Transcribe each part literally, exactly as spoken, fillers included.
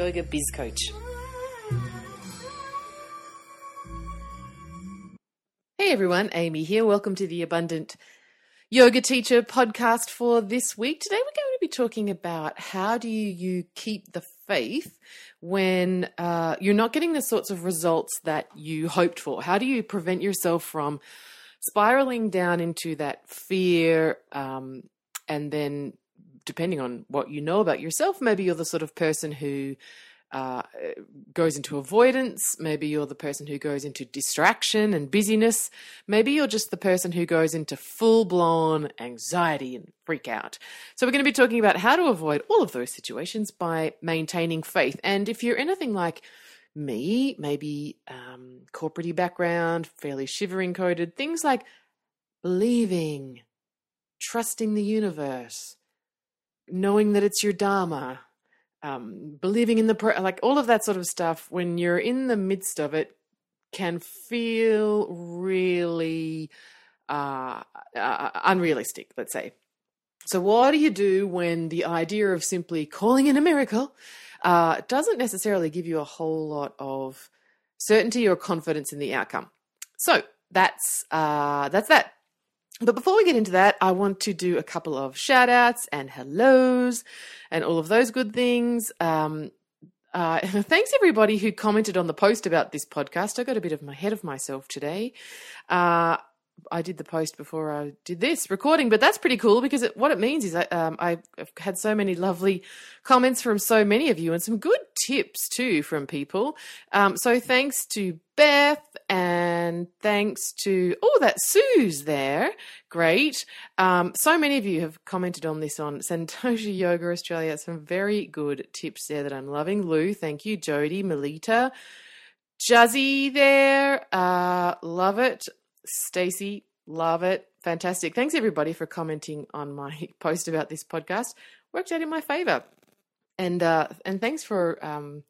Yoga Biz Coach. Hey everyone, Amy here. Welcome to the Abundant Yoga Teacher Podcast for this week. Today we're going to be talking about how do you keep the faith when uh, you're not getting the sorts of results that you hoped for. How do you prevent yourself from spiraling down into that fear um, and then depending on what you know about yourself, maybe you're the sort of person who uh, goes into avoidance. Maybe you're the person who goes into distraction and busyness. Maybe you're just the person who goes into full-blown anxiety and freak out. So we're going to be talking about how to avoid all of those situations by maintaining faith. And if you're anything like me, maybe um, corporate-y background, fairly shiver-encoded, things like believing, trusting the universe, knowing that it's your Dharma, um, believing in the, pro- like all of that sort of stuff, when you're in the midst of it, can feel really uh, uh, unrealistic, let's say. So what do you do when the idea of simply calling in a miracle uh, doesn't necessarily give you a whole lot of certainty or confidence in the outcome? So that's uh, that's that. But before we get into that, I want to do a couple of shout outs and hellos and all of those good things. Um, uh, thanks everybody who commented on the post about this podcast. I got a bit of my head of myself today. Uh, I did the post before I did this recording, but that's pretty cool because it, what it means is I, um, I've had so many lovely comments from so many of you and some good tips too from people. Um, so thanks to Beth and thanks to, oh, that Sue's there. Great. Um, so many of you have commented on this on Santoshi Yoga Australia. Some very good tips there that I'm loving. Lou, thank you. Jody, Melita, Jazzy there. Uh, love it. Stacey, love it. Fantastic. Thanks everybody for commenting on my post about this podcast. Worked out in my favor. And, uh, and thanks for, um,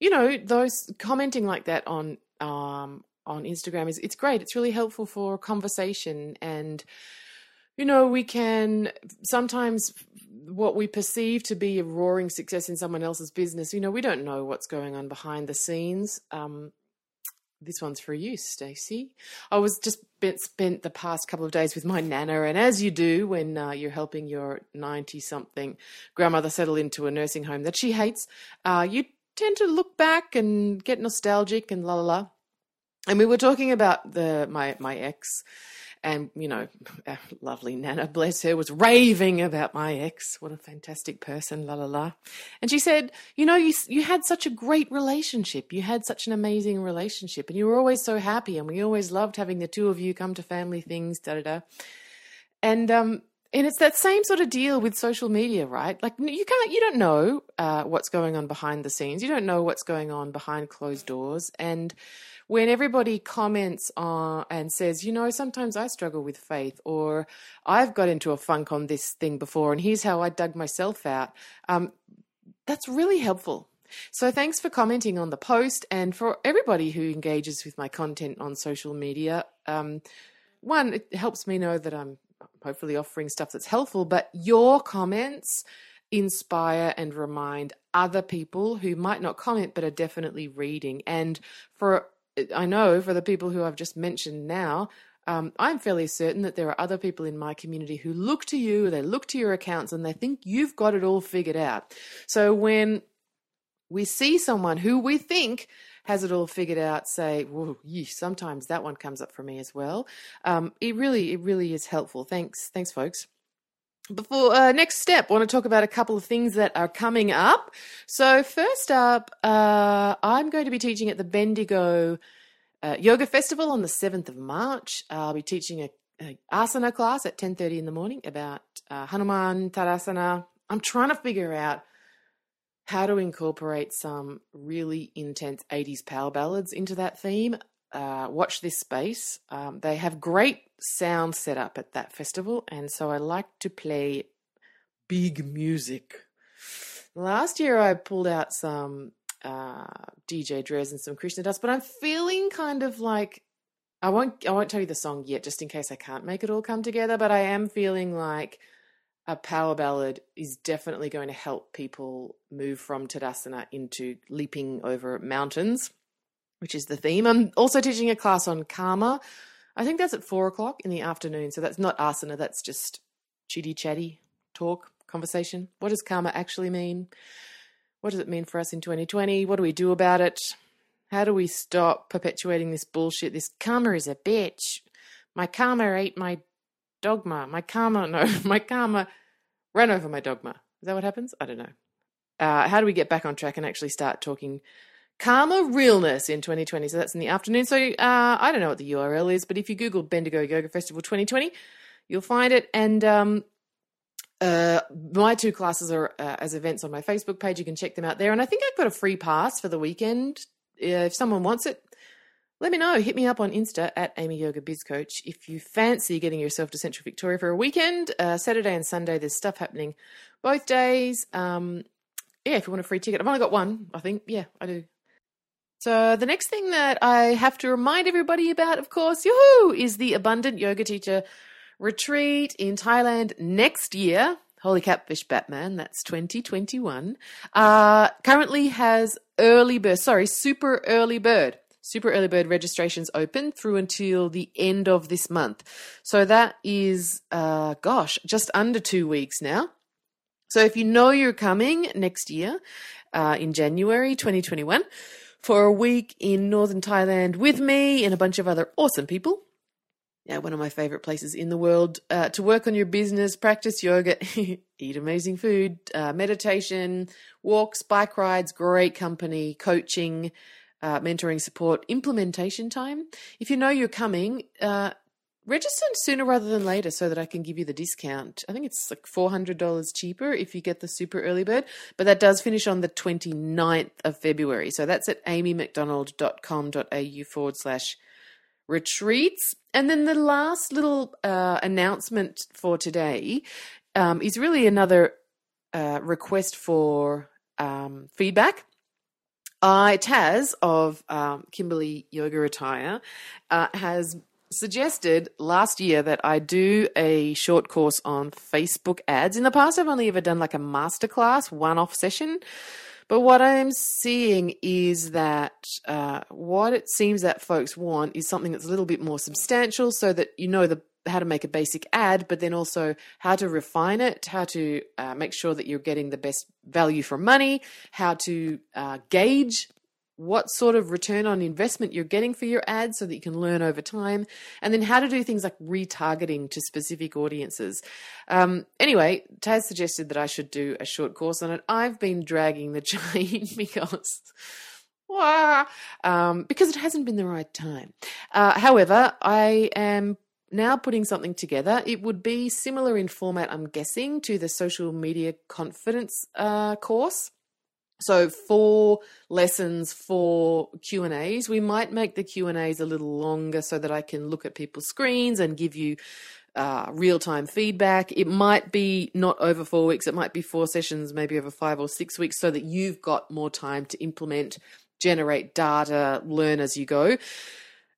you know, those commenting like that on, um, on Instagram is, it's great. It's really helpful for conversation. And, you know, we can sometimes what we perceive to be a roaring success in someone else's business, you know, we don't know what's going on behind the scenes. Um, This one's for you, Stacey. I was just spent, spent the past couple of days with my nana, and as you do when uh, you're helping your ninety-something grandmother settle into a nursing home that she hates, uh, you tend to look back and get nostalgic and la la la. And we were talking about the my my ex, and you know, lovely nana, bless her, was raving about my ex. What a fantastic person, la la la. And she said, you know, you you had such a great relationship. You had such an amazing relationship, and you were always so happy. And we always loved having the two of you come to family things, da da da. And um, and it's that same sort of deal with social media, right? Like you can't, you don't know uh, what's going on behind the scenes. You don't know what's going on behind closed doors, and when everybody comments on and says, you know, sometimes I struggle with faith, or I've got into a funk on this thing before and here's how I dug myself out, um, that's really helpful. So thanks for commenting on the post and for everybody who engages with my content on social media. Um, one, it helps me know that I'm hopefully offering stuff that's helpful, but your comments inspire and remind other people who might not comment but are definitely reading. And for I know for the people who I've just mentioned now, um, I'm fairly certain that there are other people in my community who look to you, they look to your accounts and they think you've got it all figured out. So when we see someone who we think has it all figured out, say, whoa, yeah, sometimes that one comes up for me as well. Um, it really, it really is helpful. Thanks. Thanks, folks. Before uh, next step, I want to talk about a couple of things that are coming up. So first up, uh, I'm going to be teaching at the Bendigo uh, Yoga Festival on the seventh of March. I'll be teaching a, a asana class at ten thirty in the morning about uh, Hanuman, Tadasana. I'm trying to figure out how to incorporate some really intense eighties power ballads into that theme. Uh, watch this space. Um, they have great sound set up at that festival, and so I like to play big music. Last year I pulled out some uh, D J Drez and some Krishna Das, but I'm feeling kind of like, I won't, I won't tell you the song yet just in case I can't make it all come together, but I am feeling like a power ballad is definitely going to help people move from Tadasana into leaping over mountains, which is the theme. I'm also teaching a class on karma. I think that's at four o'clock in the afternoon. So that's not asana. That's just chitty chatty talk, conversation. What does karma actually mean? What does it mean for us in twenty twenty? What do we do about it? How do we stop perpetuating this bullshit? This karma is a bitch. My karma ate my dogma. My karma, no, my karma ran over my dogma. Is that what happens? I don't know. Uh, how do we get back on track and actually start talking karma realness in twenty twenty. So that's in the afternoon. So uh, I don't know what the U R L is, but if you Google Bendigo Yoga Festival twenty twenty, you'll find it. And um, uh, my two classes are uh, as events on my Facebook page. You can check them out there. And I think I've got a free pass for the weekend. If someone wants it, let me know. Hit me up on Insta at Amy Yoga Biz Coach. If you fancy getting yourself to Central Victoria for a weekend, uh, Saturday and Sunday, there's stuff happening both days. Um, yeah, if you want a free ticket. I've only got one, I think. Yeah, I do. So the next thing that I have to remind everybody about, of course, yoo-hoo, is the Abundant Yoga Teacher Retreat in Thailand next year. Holy catfish, Batman, that's twenty twenty-one. Uh, currently has early bird, sorry, super early bird. Super early bird registrations open through until the end of this month. So that is, uh, gosh, just under two weeks now. So if you know you're coming next year uh, in January twenty twenty-one, for a week in northern Thailand with me and a bunch of other awesome people. Yeah, one of my favorite places in the world uh, to work on your business, practice yoga, eat amazing food, uh, meditation, walks, bike rides, great company, coaching, uh, mentoring support, implementation time. If you know you're coming, uh, register sooner rather than later so that I can give you the discount. I think it's like four hundred dollars cheaper if you get the super early bird, but that does finish on the twenty-ninth of February. So that's at amymcdonald dot com dot a u forward slash retreats. And then the last little uh, announcement for today um, is really another uh, request for um, feedback. I, Taz of um, Kimberly Yoga Retire, uh, has suggested last year that I do a short course on Facebook ads. In the past, I've only ever done like a masterclass, one-off session. But what I'm seeing is that uh, what it seems that folks want is something that's a little bit more substantial so that you know the how to make a basic ad, but then also how to refine it, how to uh, make sure that you're getting the best value for money, how to uh, gauge what sort of return on investment you're getting for your ads so that you can learn over time, and then how to do things like retargeting to specific audiences. Um, anyway, Taz suggested that I should do a short course on it. I've been dragging the chain because, wah, um, because it hasn't been the right time. Uh, however, I am now putting something together. It would be similar in format, I'm guessing, to the social media confidence uh, course. So four lessons, four Q and A's. We might make the Q and A's a little longer so that I can look at people's screens and give you uh, real-time feedback. It might be not over four weeks. It might be four sessions, maybe over five or six weeks so that you've got more time to implement, generate data, learn as you go.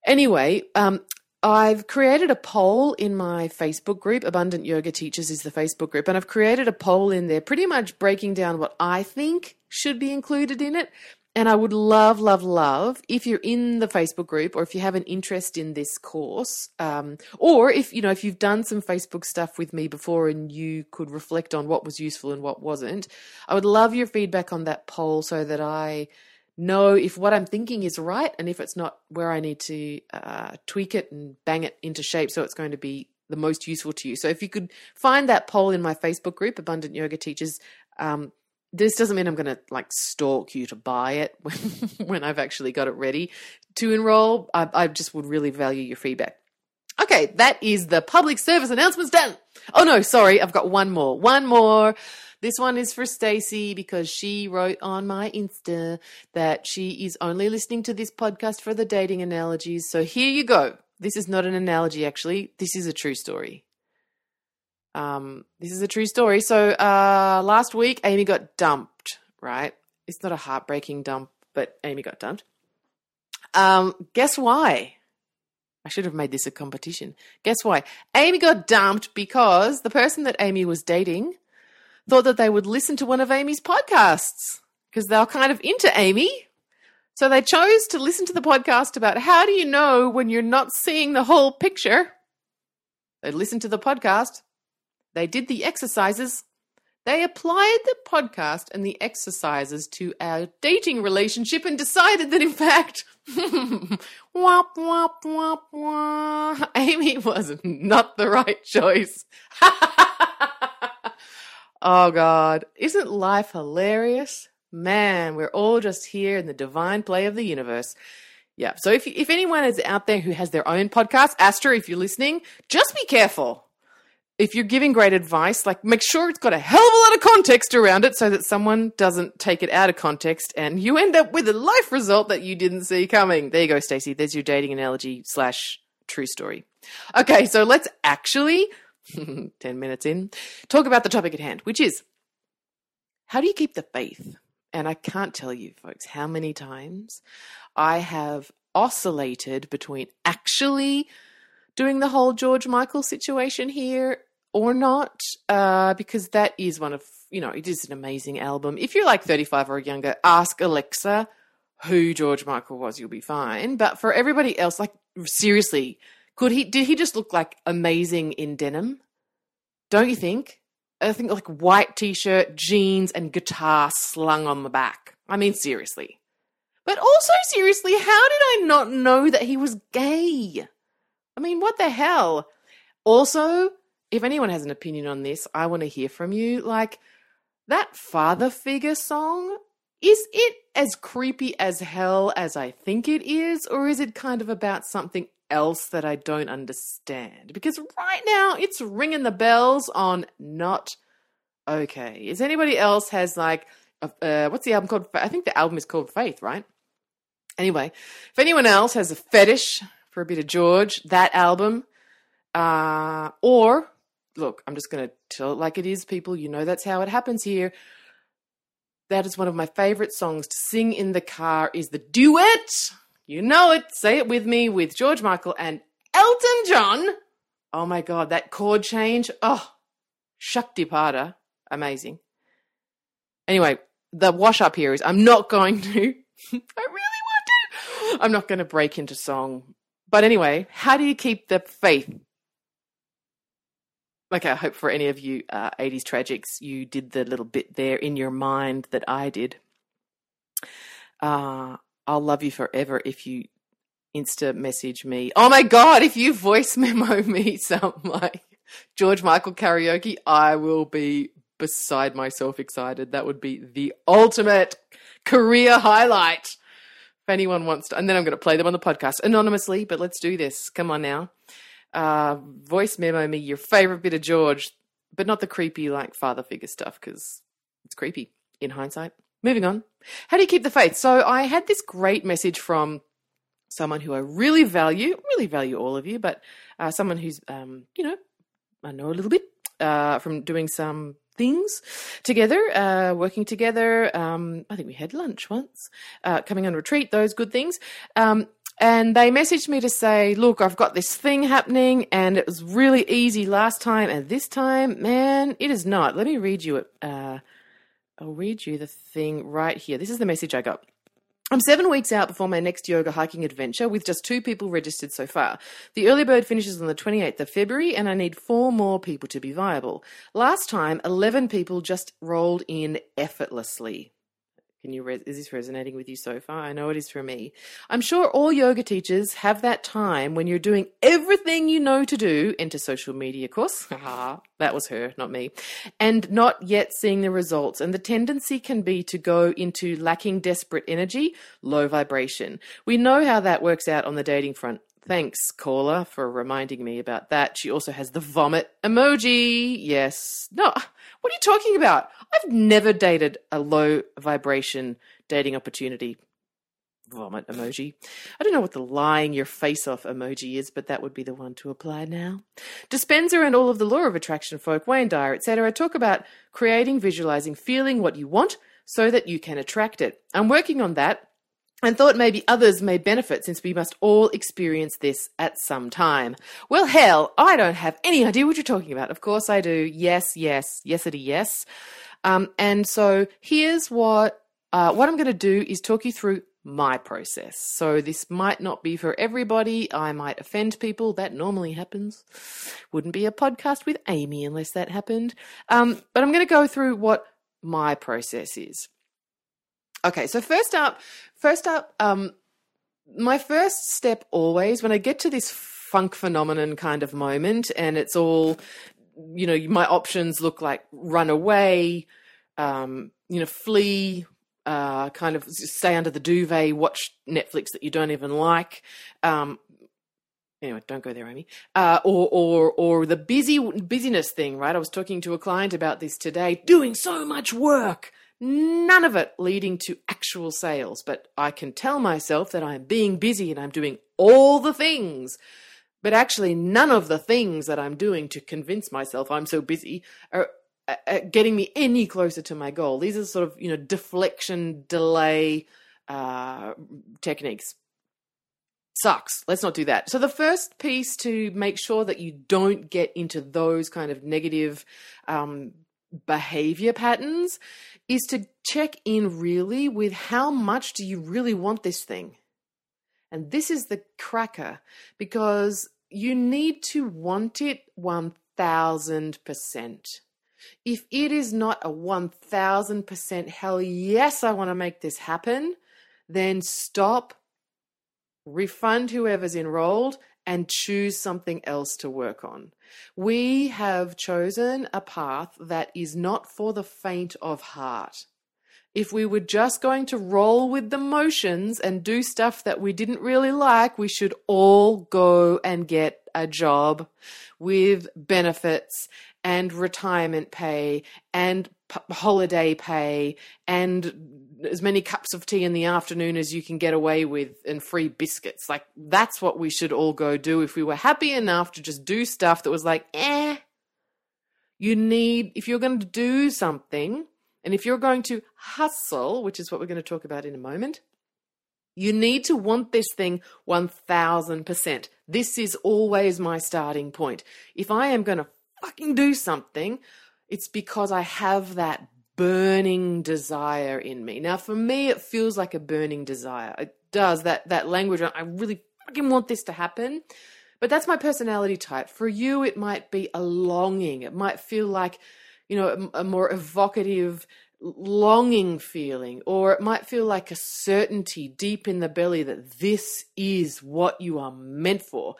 Anyway, um, I've created a poll in my Facebook group. Abundant Yoga Teachers is the Facebook group. And I've created a poll in there pretty much breaking down what I think should be included in it. And I would love, love, love if you're in the Facebook group or if you have an interest in this course, um, or if, you know, if you've done some Facebook stuff with me before and you could reflect on what was useful and what wasn't, I would love your feedback on that poll so that I know if what I'm thinking is right and if it's not, where I need to uh, tweak it and bang it into shape so it's going to be the most useful to you. So if you could find that poll in my Facebook group, Abundant Yoga Teachers, um, this doesn't mean I'm going to like stalk you to buy it when, when I've actually got it ready to enroll. I, I just would really value your feedback. Okay, that is the public service announcements done. Oh no, sorry, I've got one more. One more. This one is for Stacey because she wrote on my Insta that she is only listening to this podcast for the dating analogies. So here you go. This is not an analogy, actually. This is a true story. Um, this is a true story. So uh, last week, Amy got dumped, right? It's not a heartbreaking dump, but Amy got dumped. Um, guess why? I should have made this a competition. Guess why? Amy got dumped because the person that Amy was dating thought that they would listen to one of Amy's podcasts because they were kind of into Amy. So they chose to listen to the podcast about how do you know when you're not seeing the whole picture. They listened to the podcast. They did the exercises. They applied the podcast and the exercises to our dating relationship and decided that, in fact, womp, womp, womp, womp, Amy was not the right choice. Oh, God. Isn't life hilarious? Man, we're all just here in the divine play of the universe. Yeah. So if if anyone is out there who has their own podcast, Astra, if you're listening, just be careful. If you're giving great advice, like make sure it's got a hell of a lot of context around it so that someone doesn't take it out of context and you end up with a life result that you didn't see coming. There you go, Stacey. There's your dating analogy slash true story. Okay, so let's actually, ten minutes in, talk about the topic at hand, which is how do you keep the faith? And I can't tell you, folks, how many times I have oscillated between actually doing the whole George Michael situation here or not, uh, because that is one of, you know, it is an amazing album. If you're like thirty-five or younger, ask Alexa who George Michael was, you'll be fine. But for everybody else, like seriously, could he, did he just look like amazing in denim? Don't you think? I think like white t-shirt, jeans and guitar slung on the back. I mean, seriously. But also seriously, how did I not know that he was gay? I mean, what the hell? Also, if anyone has an opinion on this, I want to hear from you. Like, that father figure song, is it as creepy as hell as I think it is? Or is it kind of about something else that I don't understand? Because right now it's ringing the bells on not okay. Is anybody else has like, a, uh, what's the album called? I think the album is called Faith, right? Anyway, if anyone else has a fetish for a bit of George, that album, uh, or look, I'm just going to tell it like it is, people. You know that's how it happens here. That is one of my favorite songs to sing in the car is the duet. You know it. Say it with me with George Michael and Elton John. Oh, my God, that chord change. Oh, Shaktipata. Amazing. Anyway, the wash up here is I'm not going to. I really want to. I'm not going to break into song. But anyway, how do you keep the faith? Okay, I hope for any of you uh, eighties tragics, you did the little bit there in your mind that I did. Uh, I'll love you forever if you Insta message me. Oh, my God, if you voice memo me some like George Michael karaoke, I will be beside myself excited. That would be the ultimate career highlight. If anyone wants to, and then I'm going to play them on the podcast anonymously, but let's do this. Come on now. Uh, voice memo me your favorite bit of George, but not the creepy like father figure stuff because it's creepy in hindsight. Moving on. How do you keep the faith? So I had this great message from someone who I really value, really value all of you, but uh, someone who's, um, you know, I know a little bit uh, from doing some things together, uh, working together. Um, I think we had lunch once, uh, coming on retreat, those good things. Um, and they messaged me to say, look, I've got this thing happening and it was really easy last time. And this time, man, it is not. Let me read you it. Uh, I'll read you the thing right here. This is the message I got. I'm seven weeks out before my next yoga hiking adventure with just two people registered so far. The early bird finishes on the twenty-eighth of February and I need four more people to be viable. Last time, eleven people just rolled in effortlessly. Can you? Re- is this resonating with you so far? I know it is for me. I'm sure all yoga teachers have that time when you're doing everything you know to do, enter social media course. That was her, not me. And not yet seeing the results. And the tendency can be to go into lacking desperate energy, low vibration. We know how that works out on the dating front. Thanks, caller, for reminding me about that. She also has the vomit emoji. Yes. No, what are you talking about? I've never dated a low vibration dating opportunity. Vomit emoji. I don't know what the lying your face off emoji is, but that would be the one to apply now. Dispenser and all of the law of attraction folk, Wayne Dyer, et cetera, talk about creating, visualizing, feeling what you want so that you can attract it. I'm working on that and thought maybe others may benefit since we must all experience this at some time. Well, hell, I don't have any idea what you're talking about. Of course I do. Yes, yes, yesity, yes. Um, and so here's what uh, what I'm going to do is talk you through my process. So this might not be for everybody. I might offend people. That normally happens. Wouldn't be a podcast with Amy unless that happened. Um, but I'm going to go through what my process is. Okay, so first up, first up, um, my first step always when I get to this funk phenomenon kind of moment, and it's all, you know, my options look like run away, um, you know, flee, uh, kind of stay under the duvet, watch Netflix that you don't even like. Um, Anyway, don't go there, Amy. Uh, or, or, or the busy busyness thing, right? I was talking to a client about this today. Doing so much work, none of it leading to actual sales. But I can tell myself that I'm being busy and I'm doing all the things, but actually, none of the things that I'm doing to convince myself I'm so busy are uh, getting me any closer to my goal. These are sort of, you know, deflection, delay uh, techniques. Sucks. Let's not do that. So the first piece to make sure that you don't get into those kind of negative um, behavior patterns is to check in really with how much do you really want this thing? And this is the cracker, because you need to want it one thousand percent. If it is not a one thousand percent, hell yes, I want to make this happen, then stop, refund whoever's enrolled, and choose something else to work on. We have chosen a path that is not for the faint of heart. If we were just going to roll with the motions and do stuff that we didn't really like, we should all go and get a job with benefits and retirement pay and holiday pay and as many cups of tea in the afternoon as you can get away with and free biscuits. Like, that's what we should all go do if we were happy enough to just do stuff that was like, eh. You need, if you're going to do something and if you're going to hustle, which is what we're going to talk about in a moment, you need to want this thing one thousand percent. This is always my starting point. If I am going to fucking do something, it's because I have that burning desire in me. Now, for me, it feels like a burning desire. It does. That that language, I really fucking want this to happen. But that's my personality type. For you, it might be a longing. It might feel like, you know, a, a more evocative longing feeling, or it might feel like a certainty deep in the belly that this is what you are meant for.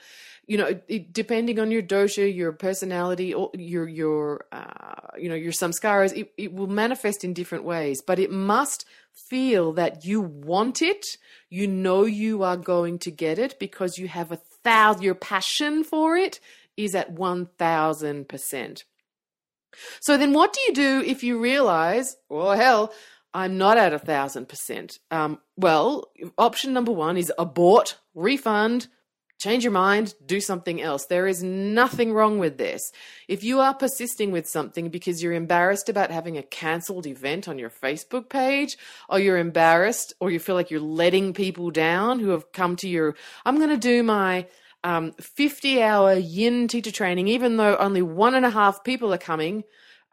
You know, it, depending on your dosha, your personality, or your your uh, you know your samskaras, it, it will manifest in different ways. But it must feel that you want it. You know you are going to get it because you have a thousand. Your passion for it is at one thousand percent. So then what do you do if you realize, oh, hell, I'm not at a thousand percent? Um, well, option number one is abort, refund, change your mind, do something else. There is nothing wrong with this. If you are persisting with something because you're embarrassed about having a cancelled event on your Facebook page, or you're embarrassed or you feel like you're letting people down who have come to your, I'm going to do my Um, fifty hour yin teacher training, even though only one and a half people are coming,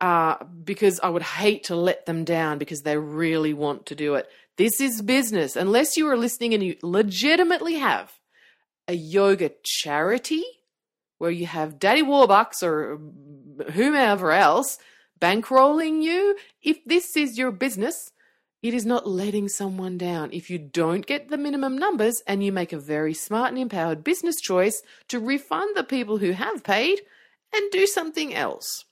uh, because I would hate to let them down because they really want to do it. This is business. Unless you are listening and you legitimately have a yoga charity where you have Daddy Warbucks or whomever else bankrolling you, if this is your business, it is not letting someone down. If you don't get the minimum numbers and you make a very smart and empowered business choice to refund the people who have paid and do something else.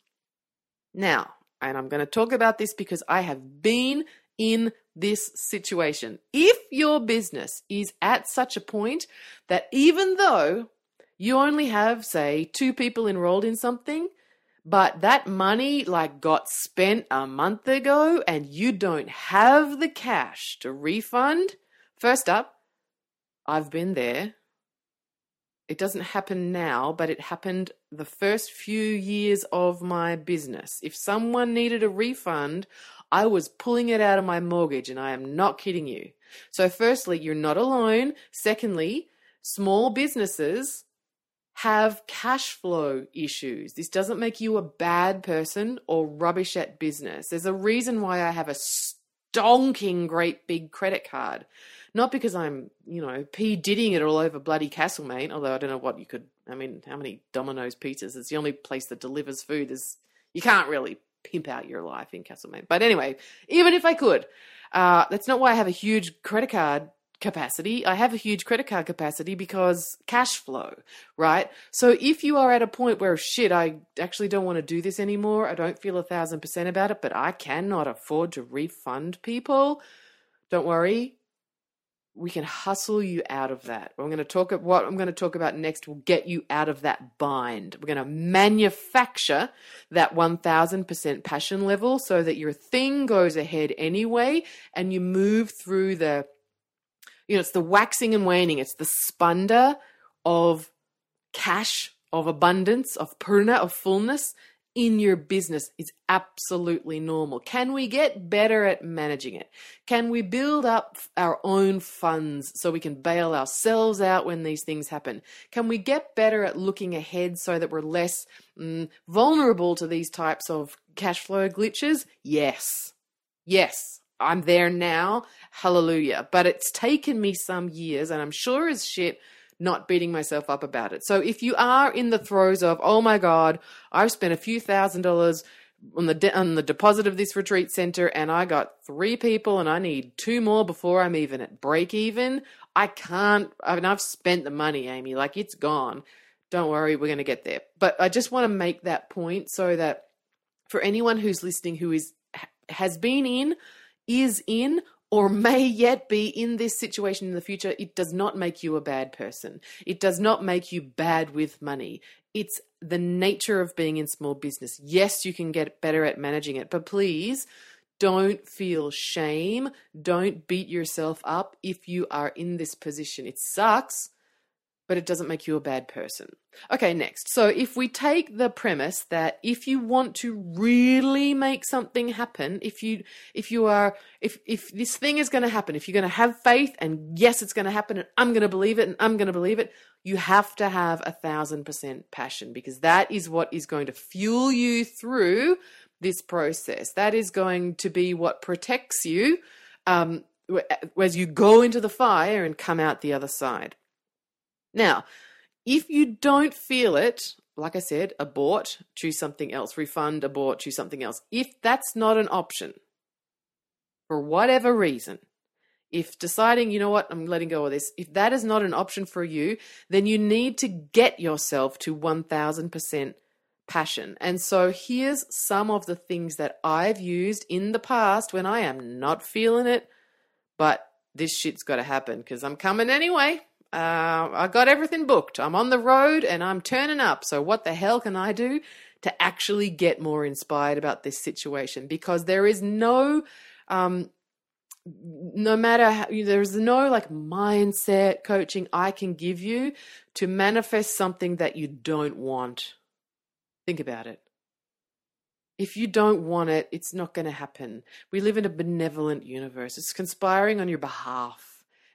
Now, and I'm going to talk about this because I have been in this situation. If your business is at such a point that even though you only have, say, two people enrolled in something, but that money like got spent a month ago and you don't have the cash to refund, first up, I've been there. It doesn't happen now, but it happened the first few years of my business. If someone needed a refund, I was pulling it out of my mortgage, and I am not kidding you. So firstly, you're not alone. Secondly, small businesses have cash flow issues. This doesn't make you a bad person or rubbish at business. There's a reason why I have a stonking great big credit card. Not because I'm, you know, P-Diddying it all over bloody Castlemaine, although I don't know what you could, I mean, how many Domino's pizzas? It's the only place that delivers food. Is you can't really pimp out your life in Castlemaine. But anyway, even if I could, uh, that's not why I have a huge credit card capacity. I have a huge credit card capacity because cash flow, right? So if you are at a point where, shit, I actually don't want to do this anymore, I don't feel a thousand percent about it, but I cannot afford to refund people, don't worry. We can hustle you out of that. I'm going to talk about what I'm going to talk about next will get you out of that bind. We're going to manufacture that one thousand percent passion level so that your thing goes ahead anyway, and you move through the, you know, it's the waxing and waning. It's the spanda of cash, of abundance, of purna, of fullness in your business. It's absolutely normal. Can we get better at managing it? Can we build up our own funds so we can bail ourselves out when these things happen? Can we get better at looking ahead so that we're less mm, vulnerable to these types of cash flow glitches? Yes. Yes. I'm there now. Hallelujah. But it's taken me some years, and I'm sure as shit not beating myself up about it. So if you are in the throes of, oh my God, I've spent a few thousand dollars on the de- on the deposit of this retreat center, and I got three people and I need two more before I'm even at break even. I can't, I mean, I've spent the money, Amy, like it's gone. Don't worry, we're going to get there. But I just want to make that point so that for anyone who's listening, who is, has been in, is in, or may yet be in this situation in the future, it does not make you a bad person. It does not make you bad with money. It's the nature of being in small business. Yes, you can get better at managing it, but please don't feel shame. Don't beat yourself up if you are in this position. It sucks, but it doesn't make you a bad person. Okay, next. So if we take the premise that if you want to really make something happen, if you if you are if if this thing is going to happen, if you're going to have faith and yes, it's going to happen, and I'm going to believe it, and I'm going to believe it, you have to have a thousand percent passion, because that is what is going to fuel you through this process. That is going to be what protects you um, as you go into the fire and come out the other side. Now, if you don't feel it, like I said, abort, choose something else, refund, abort, choose something else. If that's not an option, for whatever reason, if deciding, you know what, I'm letting go of this, if that is not an option for you, then you need to get yourself to one thousand percent passion. And so here's some of the things that I've used in the past when I am not feeling it, but this shit's got to happen because I'm coming anyway. Uh, I got everything booked. I'm on the road and I'm turning up. So what the hell can I do to actually get more inspired about this situation? Because there is no, um, no matter how, there is no like mindset coaching I can give you to manifest something that you don't want. Think about it. If you don't want it, it's not going to happen. We live in a benevolent universe. It's conspiring on your behalf.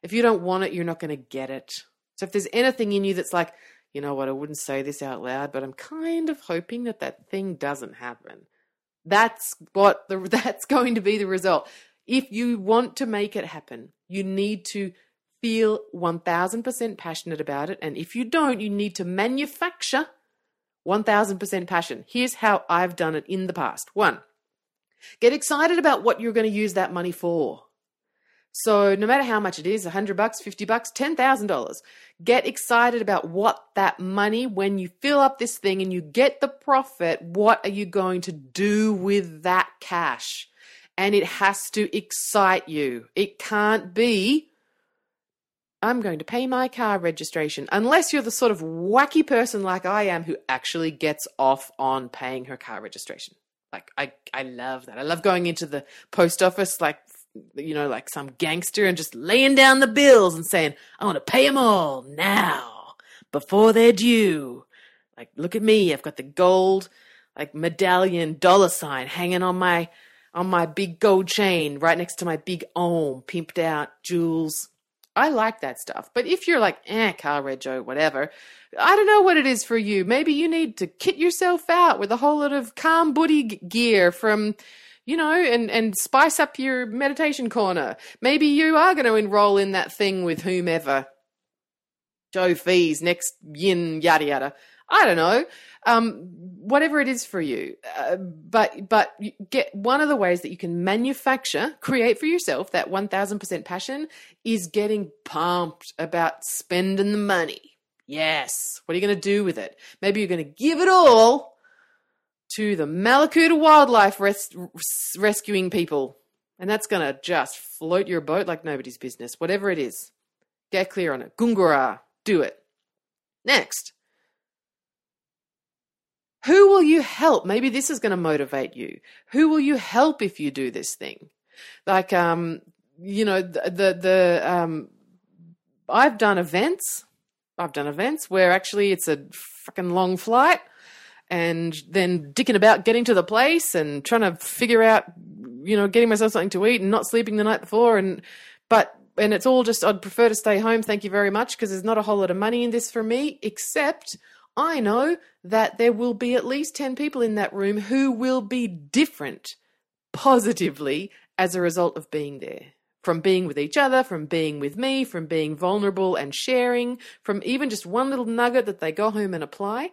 If you don't want it, you're not going to get it. So if there's anything in you that's like, you know what, I wouldn't say this out loud, but I'm kind of hoping that that thing doesn't happen. That's what the, that's going to be the result. If you want to make it happen, you need to feel one thousand percent passionate about it. And if you don't, you need to manufacture one thousand percent passion. Here's how I've done it in the past. One, get excited about what you're going to use that money for. So no matter how much it is, one hundred bucks, fifty bucks, ten thousand dollars, get excited about what that money, when you fill up this thing and you get the profit, what are you going to do with that cash? and it has to excite you. It can't be, I'm going to pay my car registration, unless you're the sort of wacky person like I am who actually gets off on paying her car registration. Like I, I love that. I love going into the post office like, you know, like some gangster and just laying down the bills and saying, I want to pay them all now before they're due. Like, look at me. I've got the gold, like medallion dollar sign hanging on my, on my big gold chain right next to my big Om pimped out jewels. I like that stuff. But if you're like, eh, car rego, whatever, I don't know what it is for you. Maybe you need to kit yourself out with a whole lot of calm booty gear from, you know, and, and spice up your meditation corner. Maybe you are going to enroll in that thing with whomever. Joe Fees, next yin, yada, yada. I don't know. Um, whatever it is for you. Uh, but but get one of the ways that you can manufacture, create for yourself that one thousand percent passion is getting pumped about spending the money. Yes. What are you going to do with it? Maybe you're going to give it all to the Malakuta wildlife res- res- rescuing people. And that's going to just float your boat like nobody's business. Whatever it is. Get clear on it. Gungura. Do it. Next. Who will you help? Maybe this is going to motivate you. Who will you help if you do this thing? Like, um, you know, the, the, the um, I've done events. I've done events where actually it's a fucking long flight and then dicking about getting to the place and trying to figure out, you know, getting myself something to eat and not sleeping the night before. And, but, and it's all just, I'd prefer to stay home. Thank you very much. Cause there's not a whole lot of money in this for me, except I know that there will be at least ten people in that room who will be different positively as a result of being there, from being with each other, from being with me, from being vulnerable and sharing, from even just one little nugget that they go home and apply.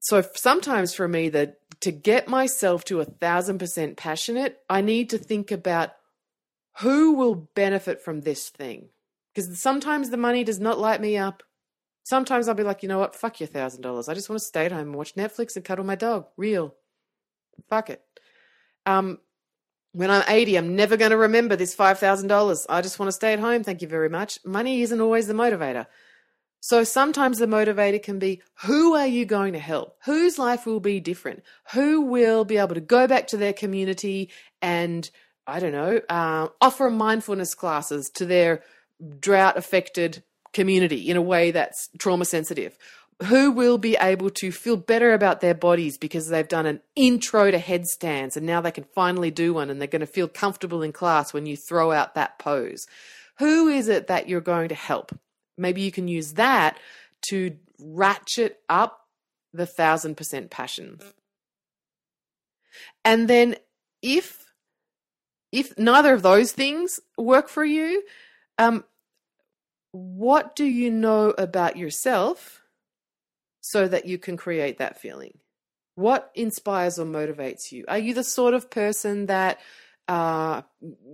So sometimes for me, that to get myself to a thousand percent passionate, I need to think about who will benefit from this thing, because sometimes the money does not light me up. Sometimes I'll be like, you know what? Fuck your thousand dollars. I just want to stay at home and watch Netflix and cuddle my dog. Real. Fuck it. Um, when I'm eighty, I'm never going to remember this five thousand dollars. I just want to stay at home. Thank you very much. Money isn't always the motivator. So sometimes the motivator can be, who are you going to help? Whose life will be different? Who will be able to go back to their community and, I don't know, uh, offer mindfulness classes to their drought-affected community in a way that's trauma sensitive, who will be able to feel better about their bodies because they've done an intro to headstands and now they can finally do one and they're going to feel comfortable in class when you throw out that pose. Who is it that you're going to help? Maybe you can use that to ratchet up the thousand percent passion. And then if, if neither of those things work for you, um, what do you know about yourself so that you can create that feeling? What inspires or motivates you? Are you the sort of person that, uh,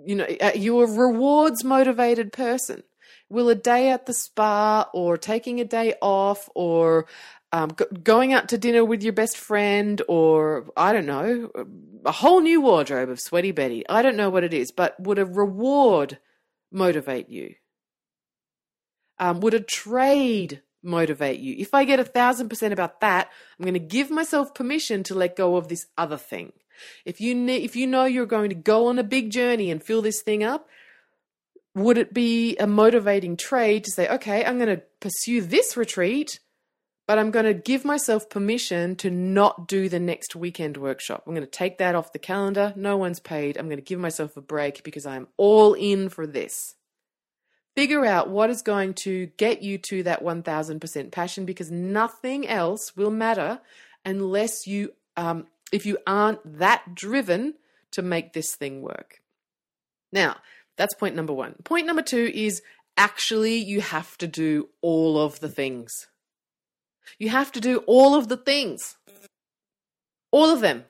you know, are you a rewards motivated person? Will a day at the spa or taking a day off or um, go- going out to dinner with your best friend or, I don't know, a whole new wardrobe of Sweaty Betty? I don't know what it is, but would a reward motivate you? Um, would a trade motivate you? If I get a thousand percent about that, I'm going to give myself permission to let go of this other thing. If you ne- if you know you're going to go on a big journey and fill this thing up, would it be a motivating trade to say, okay, I'm going to pursue this retreat, but I'm going to give myself permission to not do the next weekend workshop. I'm going to take that off the calendar. No one's paid. I'm going to give myself a break because I'm all in for this. Figure out what is going to get you to that one thousand percent passion, because nothing else will matter unless you, um, if you aren't that driven to make this thing work. Now, that's point number one. Point number two is actually you have to do all of the things. You have to do all of the things. All of them.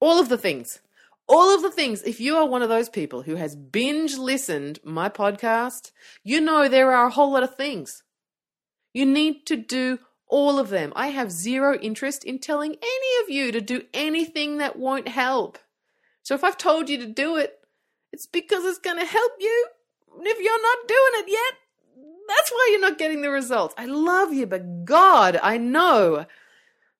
All of the things. All of the things. If you are one of those people who has binge listened my podcast, you know there are a whole lot of things. You need to do all of them. I have zero interest in telling any of you to do anything that won't help. So if I've told you to do it, it's because it's going to help you. And if you're not doing it yet, that's why you're not getting the results. I love you, but God, I know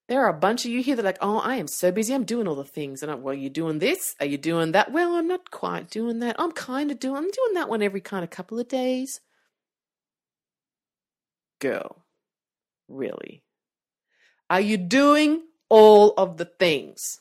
there are a bunch of you here that are like, oh, I am so busy. I'm doing all the things. And I'm, well, you're doing this. Are you doing that? Well, I'm not quite doing that. I'm kind of doing, I'm doing that one every kind of couple of days. Girl, really? Are you doing all of the things?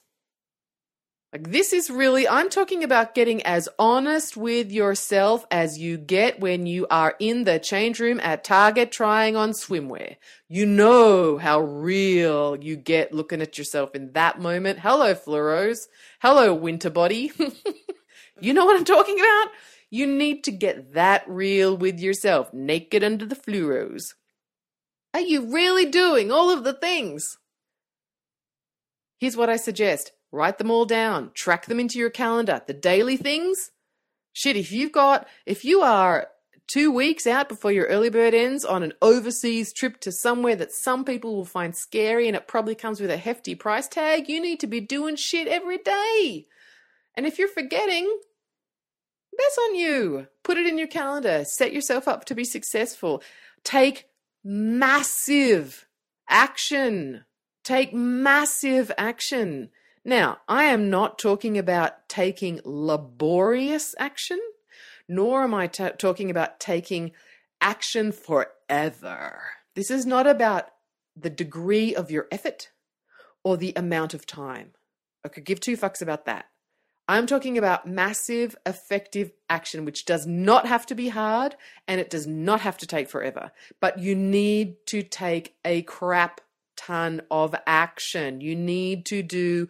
Like, this is really, I'm talking about getting as honest with yourself as you get when you are in the change room at Target trying on swimwear. You know how real you get looking at yourself in that moment. Hello, fluoros. Hello, winter body. You know what I'm talking about? You need to get that real with yourself, naked under the fluoros. Are you really doing all of the things? Here's what I suggest. Write them all down. Track them into your calendar. The daily things. Shit, if you've got, if you are two weeks out before your early bird ends on an overseas trip to somewhere that some people will find scary and it probably comes with a hefty price tag, you need to be doing shit every day. And if you're forgetting, that's on you. Put it in your calendar. Set yourself up to be successful. Take massive action. Take massive action. Now, I am not talking about taking laborious action, nor am I t- talking about taking action forever. This is not about the degree of your effort or the amount of time. I could give two fucks about that. I'm talking about massive, effective action, which does not have to be hard and it does not have to take forever. But you need to take a crap ton of action. You need to do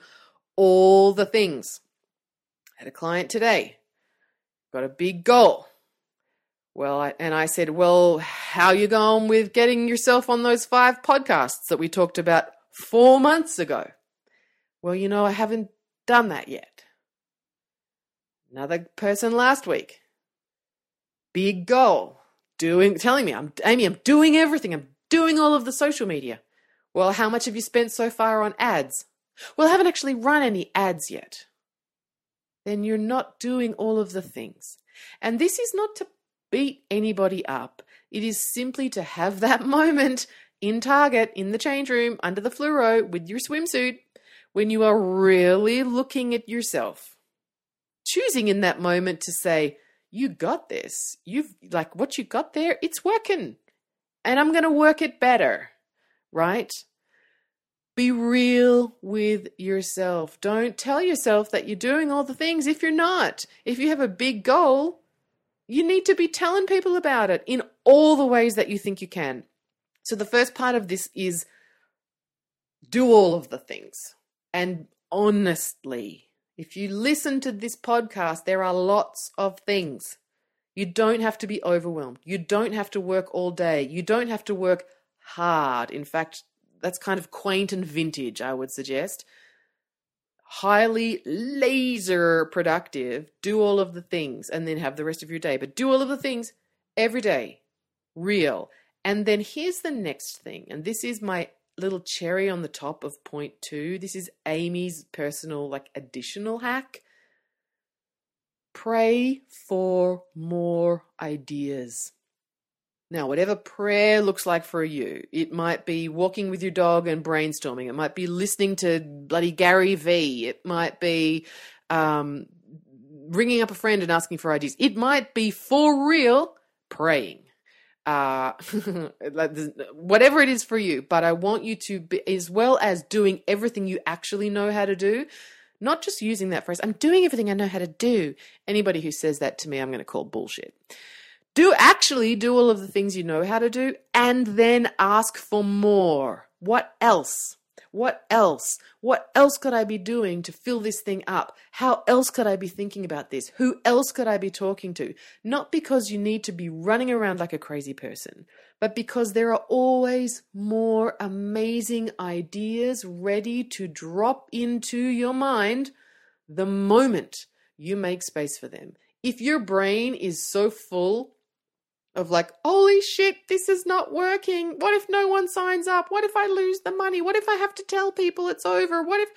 all the things. I had a client today, got a big goal. Well, I, and I said, well, how you going with getting yourself on those five podcasts that we talked about four months ago? Well, you know, I haven't done that yet. Another person last week, big goal, doing, telling me, I'm Amy, I'm doing everything. I'm doing all of the social media. Well, how much have you spent so far on ads? Well, I haven't actually run any ads yet. Then you're not doing all of the things. And this is not to beat anybody up. It is simply to have that moment in Target, in the change room, under the fluoro, with your swimsuit, when you are really looking at yourself. Choosing in that moment to say, you got this. You've like what you got there, it's working. And I'm going to work it better. Right? Be real with yourself. Don't tell yourself that you're doing all the things if you're not. If you have a big goal, you need to be telling people about it in all the ways that you think you can. So the first part of this is do all of the things. And honestly, if you listen to this podcast, there are lots of things. You don't have to be overwhelmed. You don't have to work all day. You don't have to work hard. In fact, that's kind of quaint and vintage, I would suggest. Highly laser productive, do all of the things and then have the rest of your day. But do all of the things every day, real. And then here's the next thing. And this is my little cherry on the top of point two. This is Amy's personal, like, additional hack. Pray for more ideas. Now, whatever prayer looks like for you, it might be walking with your dog and brainstorming. It might be listening to bloody Gary Vee. It might be um, ringing up a friend and asking for ideas. It might be for real praying, uh, whatever it is for you. But I want you to be, as well as doing everything you actually know how to do, not just using that phrase, I'm doing everything I know how to do. Anybody who says that to me, I'm going to call bullshit. Do actually do all of the things you know how to do and then ask for more. What else? What else? What else could I be doing to fill this thing up? How else could I be thinking about this? Who else could I be talking to? Not because you need to be running around like a crazy person, but because there are always more amazing ideas ready to drop into your mind the moment you make space for them. If your brain is so full of like, holy shit, this is not working. What if no one signs up? What if I lose the money? What if I have to tell people it's over? What if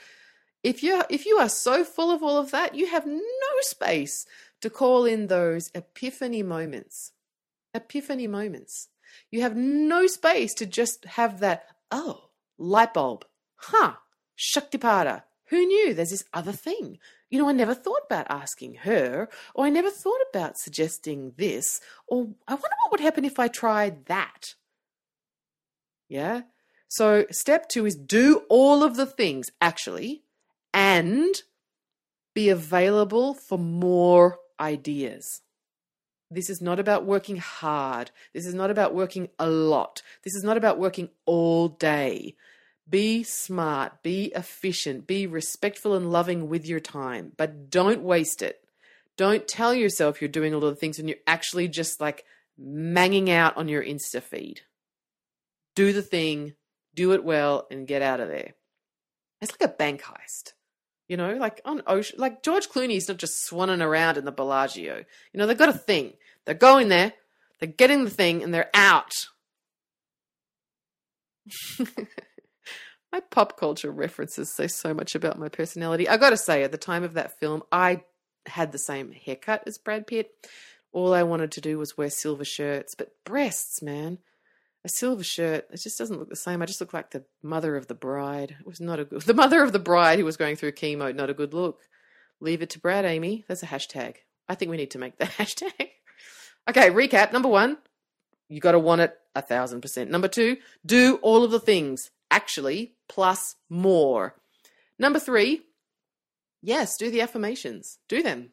If you if you are so full of all of that, you have no space to call in those epiphany moments. Epiphany moments. You have no space to just have that, oh, light bulb. Huh, Shaktipata. Who knew there's this other thing? You know, I never thought about asking her, or I never thought about suggesting this, or I wonder what would happen if I tried that. Yeah? So step two is do all of the things, actually, and be available for more ideas. This is not about working hard. This is not about working a lot. This is not about working all day. Be smart, be efficient, be respectful and loving with your time, but don't waste it. Don't tell yourself you're doing all of the things when you're actually just like manging out on your Insta feed. Do the thing, do it well, and get out of there. It's like a bank heist. You know, like on Ocean, like George Clooney's not just swanning around in the Bellagio. You know, they've got a thing. They're going there, they're getting the thing, and they're out. My pop culture references say so much about my personality. I got to say, at the time of that film, I had the same haircut as Brad Pitt. All I wanted to do was wear silver shirts, but breasts, man. A silver shirt, it just doesn't look the same. I just look like the mother of the bride. It was not a good, the mother of the bride who was going through chemo, not a good look. Leave it to Brad, Amy. That's a hashtag. I think we need to make that hashtag. Okay, recap. Number one, you got to want it a thousand percent. Number two, do all of the things, actually, plus more. Number three, yes, do the affirmations. Do them.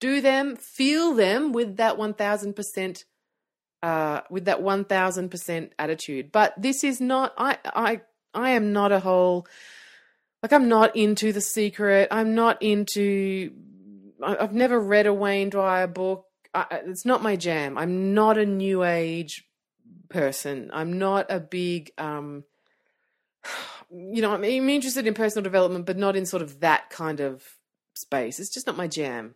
Do them, feel them with that one thousand percent Uh, with that one thousand percent attitude. But this is not, I, I, I am not a whole, like I'm not into The Secret. I'm not into, I've never read a Wayne Dyer book. I, it's not my jam. I'm not a new age person. I'm not a big, um, you know, I'm interested in personal development, but not in sort of that kind of space. It's just not my jam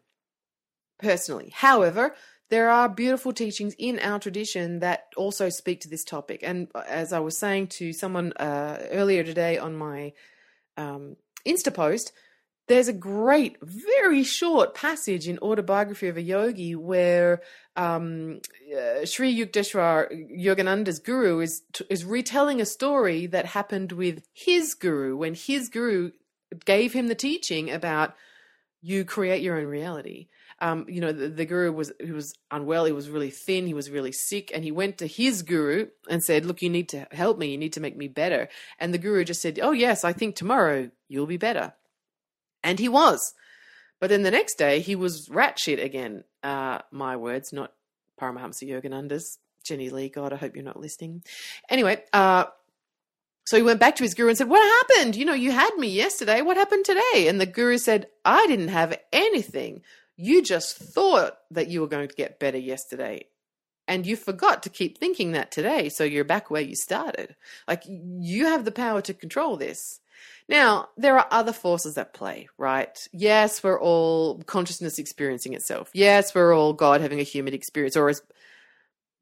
personally. However, there are beautiful teachings in our tradition that also speak to this topic. And as I was saying to someone uh, earlier today on my um, Insta post, there's a great, very short passage in Autobiography of a Yogi where um, uh, Sri Yukteswar, Yogananda's guru, is is retelling a story that happened with his guru when his guru gave him the teaching about you create your own reality. Um, you know, the, the guru was, he was unwell, he was really thin, he was really sick, and he went to his guru and said, look, you need to help me, you need to make me better. And the guru just said, oh yes, I think tomorrow you'll be better. And he was. But then the next day he was rat shit again. Uh, my words, not Paramahamsa Yogananda's. Jenny Lee, God, I hope you're not listening. Anyway, uh, so he went back to his guru and said, what happened? You know, you had me yesterday, what happened today? And the guru said, I didn't have anything. You just thought that you were going to get better yesterday and you forgot to keep thinking that today. So you're back where you started. Like you have the power to control this. Now, there are other forces at play, right? Yes, we're all consciousness experiencing itself. Yes, we're all God having a human experience, or as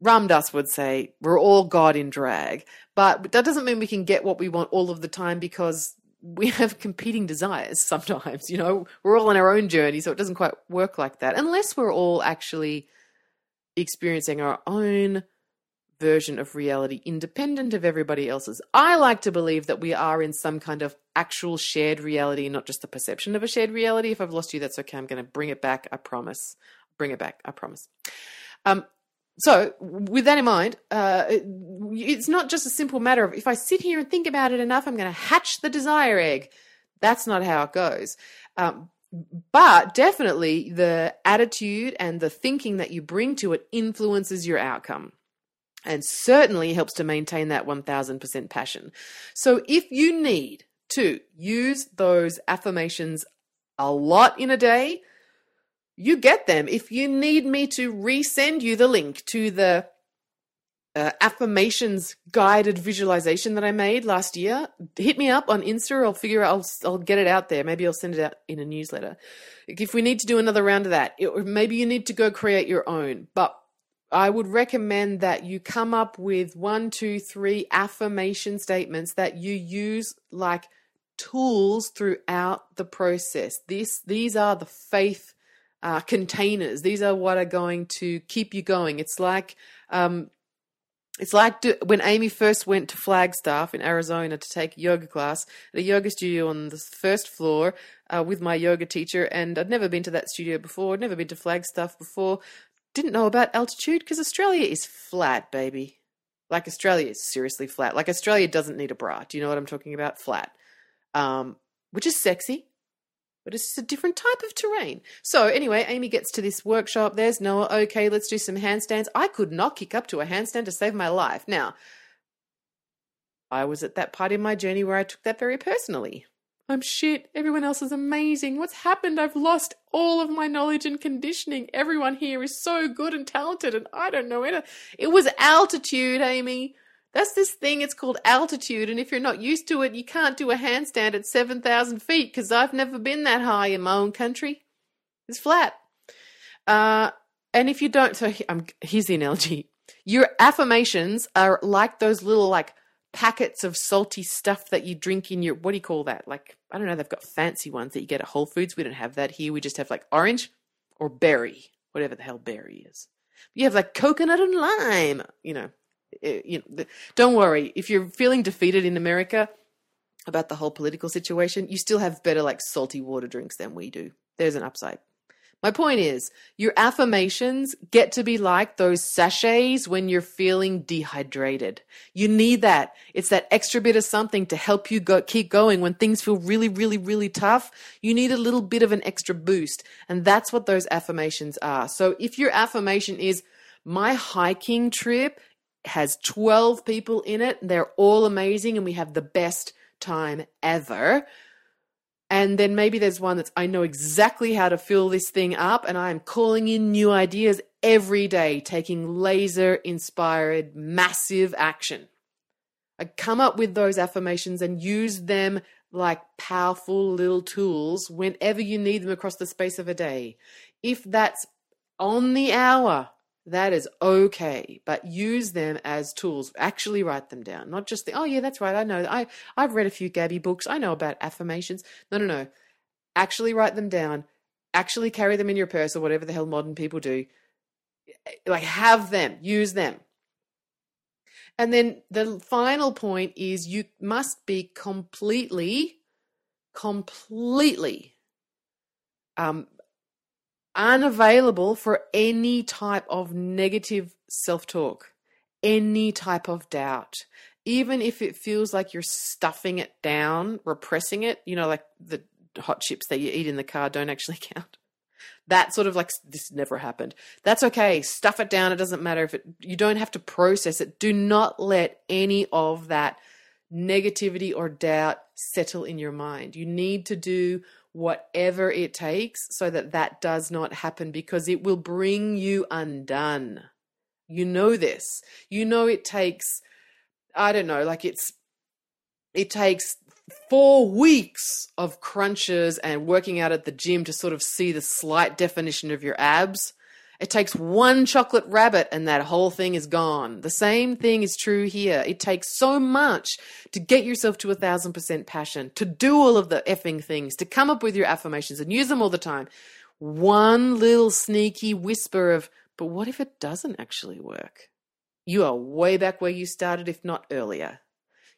Ram Dass would say, we're all God in drag. But that doesn't mean we can get what we want all of the time, because we have competing desires sometimes, you know, we're all on our own journey. So it doesn't quite work like that unless we're all actually experiencing our own version of reality, independent of everybody else's. I like to believe that we are in some kind of actual shared reality, not just the perception of a shared reality. If I've lost you, that's okay. I'm going to bring it back. I promise. Bring it back. I promise. Um, So with that in mind, uh, it's not just a simple matter of if I sit here and think about it enough, I'm going to hatch the desire egg. That's not how it goes. Um, but definitely the attitude and the thinking that you bring to it influences your outcome, and certainly helps to maintain that one thousand percent passion. So if you need to use those affirmations a lot in a day, you get them. If you need me to resend you the link to the uh, affirmations guided visualization that I made last year, hit me up on Insta. I'll figure out, I'll, I'll get it out there. Maybe I'll send it out in a newsletter. If we need to do another round of that, it, or maybe you need to go create your own. But I would recommend that you come up with one, two, three affirmation statements that you use like tools throughout the process. This, these are the faith uh, containers. These are what are going to keep you going. It's like um, it's like do, when Amy first went to Flagstaff in Arizona to take a yoga class at a yoga studio on the first floor uh, with my yoga teacher, and I'd never been to that studio before, never been to Flagstaff before, didn't know about altitude because Australia is flat, baby. Like Australia is seriously flat. Like Australia doesn't need a bra. Do you know what I'm talking about? Flat. Um, which is sexy, but it's just a different type of terrain. So anyway, Amy gets to this workshop. There's Noah. Okay, let's do some handstands. I could not kick up to a handstand to save my life. Now, I was at that part in my journey where I took that very personally. I'm shit. Everyone else is amazing. What's happened? I've lost all of my knowledge and conditioning. Everyone here is so good and talented, and I don't know it. It was altitude, Amy. That's this thing, it's called altitude, and if you're not used to it, you can't do a handstand at seven thousand feet because I've never been that high in my own country. It's flat. Uh, and if you don't, so um, here's the analogy. Your affirmations are like those little like packets of salty stuff that you drink in your, what do you call that? Like, I don't know, they've got fancy ones that you get at Whole Foods. We don't have that here. We just have like orange or berry, whatever the hell berry is. You have like coconut and lime, you know. You know, don't worry. If you're feeling defeated in America about the whole political situation, you still have better like salty water drinks than we do. There's an upside. My point is, your affirmations get to be like those sachets when you're feeling dehydrated. You need that. It's that extra bit of something to help you go, keep going. When things feel really, really, really tough, you need a little bit of an extra boost. And that's what those affirmations are. So if your affirmation is, my hiking trip has twelve people in it, and they're all amazing, and we have the best time ever. And then maybe there's one that's, I know exactly how to fill this thing up, and I'm calling in new ideas every day, taking laser-inspired, massive action. I come up with those affirmations and use them like powerful little tools whenever you need them across the space of a day. If that's on the hour, that is okay, but use them as tools. Actually write them down, not just the, oh yeah, that's right, I know. I, I've read a few Gabby books. I know about affirmations. No, no, no. Actually write them down. Actually carry them in your purse or whatever the hell modern people do. Like have them, use them. And then the final point is you must be completely, completely um. unavailable for any type of negative self-talk, any type of doubt, even if it feels like you're stuffing it down, repressing it, you know, like the hot chips that you eat in the car don't actually count. That sort of like, this never happened. That's okay. Stuff it down. It doesn't matter if it, you don't have to process it. Do not let any of that negativity or doubt settle in your mind. You need to do whatever it takes so that that does not happen, because it will bring you undone. You know this. You know it takes, I don't know, like it's, it takes four weeks of crunches and working out at the gym to sort of see the slight definition of your abs. It takes one chocolate rabbit and that whole thing is gone. The same thing is true here. It takes so much to get yourself to a thousand percent passion, to do all of the effing things, to come up with your affirmations and use them all the time. One little sneaky whisper of, but what if it doesn't actually work? You are way back where you started, if not earlier.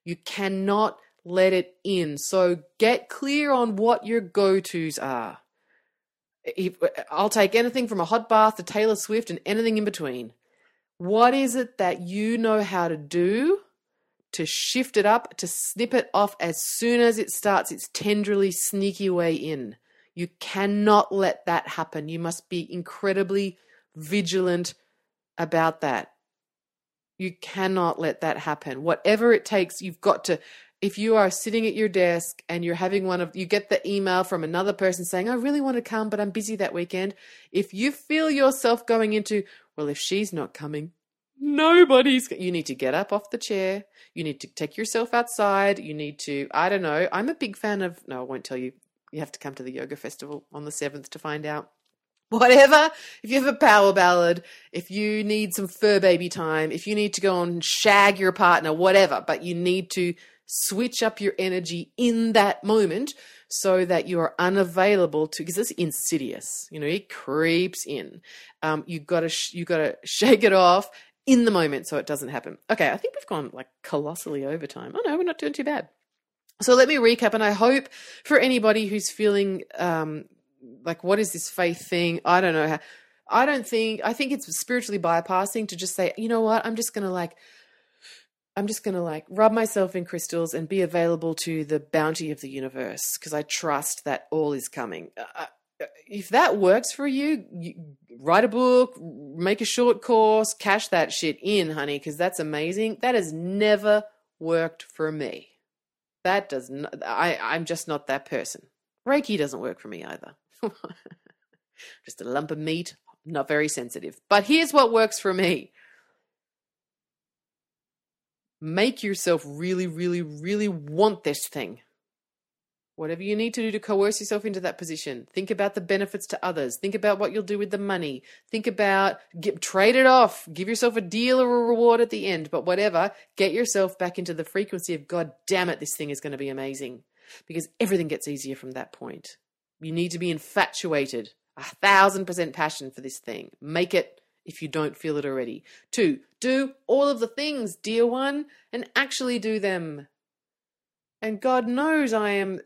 You cannot let it in. So get clear on what your go-tos are. I'll take anything from a hot bath to Taylor Swift and anything in between. What is it that you know how to do to shift it up, to snip it off as soon as it starts its tenderly sneaky way in? You cannot let that happen. You must be incredibly vigilant about that. You cannot let that happen. Whatever it takes, you've got to. If you are sitting at your desk and you're having one of, you get the email from another person saying, I really want to come, but I'm busy that weekend. If you feel yourself going into, well, if she's not coming, nobody's, you need to get up off the chair. You need to take yourself outside. You need to, I don't know. I'm a big fan of, no, I won't tell you. You have to come to the yoga festival on the seventh to find out. Whatever, if you have a power ballad, if you need some fur baby time, if you need to go and shag your partner, whatever, but you need to switch up your energy in that moment so that you are unavailable to, because it's insidious, you know, it creeps in. Um, you gotta, sh- you gotta shake it off in the moment so it doesn't happen. Okay. I think we've gone like colossally over time. Oh no, we're not doing too bad. So let me recap. And I hope for anybody who's feeling, um, like, what is this faith thing? I don't know how, I don't think, I think it's spiritually bypassing to just say, you know what, I'm just going to like, I'm just going to like rub myself in crystals and be available to the bounty of the universe because I trust that all is coming. Uh, if that works for you, you, write a book, make a short course, cash that shit in, honey, because that's amazing. That has never worked for me. That does not, I, I'm just not that person. Reiki doesn't work for me either. Just a lump of meat, not very sensitive. But here's what works for me. Make yourself really, really, really want this thing. Whatever you need to do to coerce yourself into that position. Think about the benefits to others. Think about what you'll do with the money. Think about, get, trade it off. Give yourself a deal or a reward at the end. But whatever, get yourself back into the frequency of, God damn it, this thing is going to be amazing. Because everything gets easier from that point. You need to be infatuated. A thousand percent passion for this thing. Make it. If you don't feel it already. Two, do all of the things, dear one, and actually do them. And God knows I am,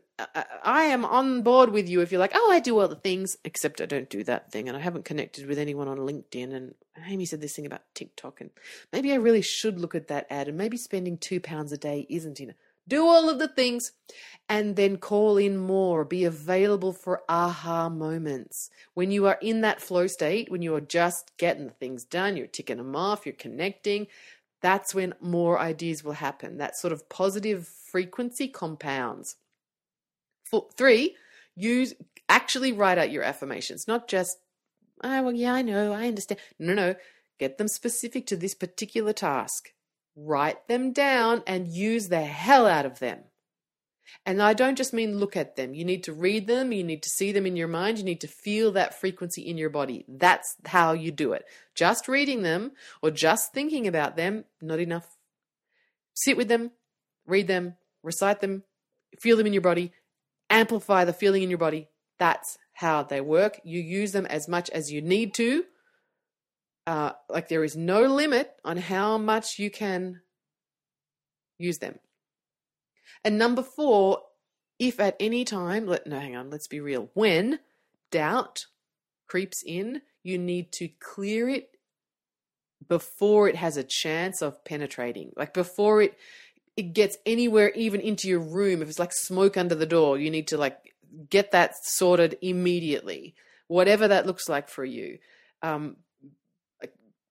I am on board with you. If you're like, oh, I do all the things, except I don't do that thing. And I haven't connected with anyone on LinkedIn. And Amy said this thing about TikTok, and maybe I really should look at that ad, and maybe spending two pounds a day isn't enough. Do all of the things and then call in more. Be available for aha moments. When you are in that flow state, when you are just getting the things done, you're ticking them off, you're connecting, that's when more ideas will happen. That sort of positive frequency compounds. Four, three, use, actually write out your affirmations, not just, oh, well, yeah, I know, I understand. No, no, get them specific to this particular task. Write them down and use the hell out of them. And I don't just mean look at them. You need to read them. You need to see them in your mind. You need to feel that frequency in your body. That's how you do it. Just reading them or just thinking about them, not enough. Sit with them, read them, recite them, feel them in your body, amplify the feeling in your body. That's how they work. You use them as much as you need to. Uh, like there is no limit on how much you can use them. And number four, if at any time, let, no, hang on, let's be real. When doubt creeps in, you need to clear it before it has a chance of penetrating. Like before it, it gets anywhere, even into your room. If it's like smoke under the door, you need to like get that sorted immediately, whatever that looks like for you. Um,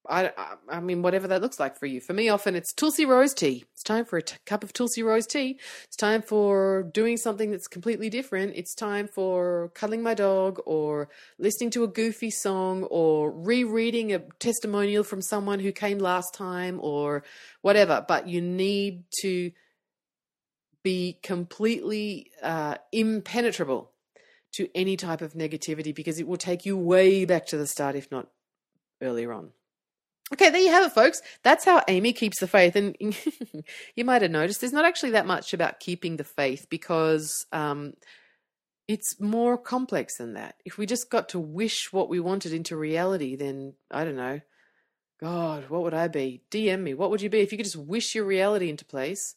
I, I mean, whatever that looks like for you. For me, often it's Tulsi Rose tea. It's time for a t- cup of Tulsi Rose tea. It's time for doing something that's completely different. It's time for cuddling my dog or listening to a goofy song or rereading a testimonial from someone who came last time or whatever. But you need to be completely uh, impenetrable to any type of negativity because it will take you way back to the start, if not earlier on. Okay, there you have it, folks. That's how Amy keeps the faith. And you might have noticed there's not actually that much about keeping the faith because um, it's more complex than that. If we just got to wish what we wanted into reality, then I don't know, God, what would I be? D M me. What would you be? If you could just wish your reality into place,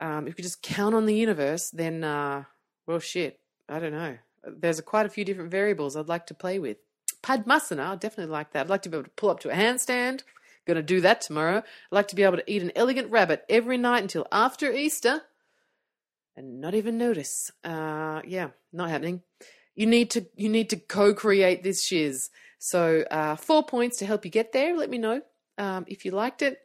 um, if you could just count on the universe, then, uh, well, shit, I don't know. There's quite a few different variables I'd like to play with. Padmasana, I definitely like that. I'd like to be able to pull up to a handstand. Going to do that tomorrow. I'd like to be able to eat an elegant rabbit every night until after Easter and not even notice. Uh, yeah, not happening. You need to you need to co-create this shiz. So uh, four points to help you get there. Let me know um, if you liked it.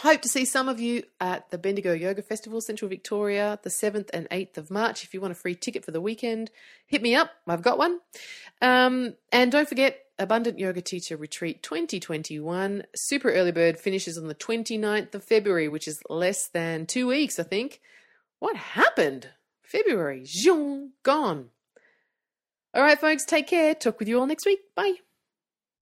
Hope to see some of you at the Bendigo Yoga Festival, Central Victoria, the seventh and eighth of March. If you want a free ticket for the weekend, hit me up. I've got one. Um, and don't forget, Abundant Yoga Teacher Retreat twenty twenty-one. Super early bird finishes on the twenty-ninth of February, which is less than two weeks, I think. What happened? February, zoom, gone. All right, folks, take care. Talk with you all next week. Bye.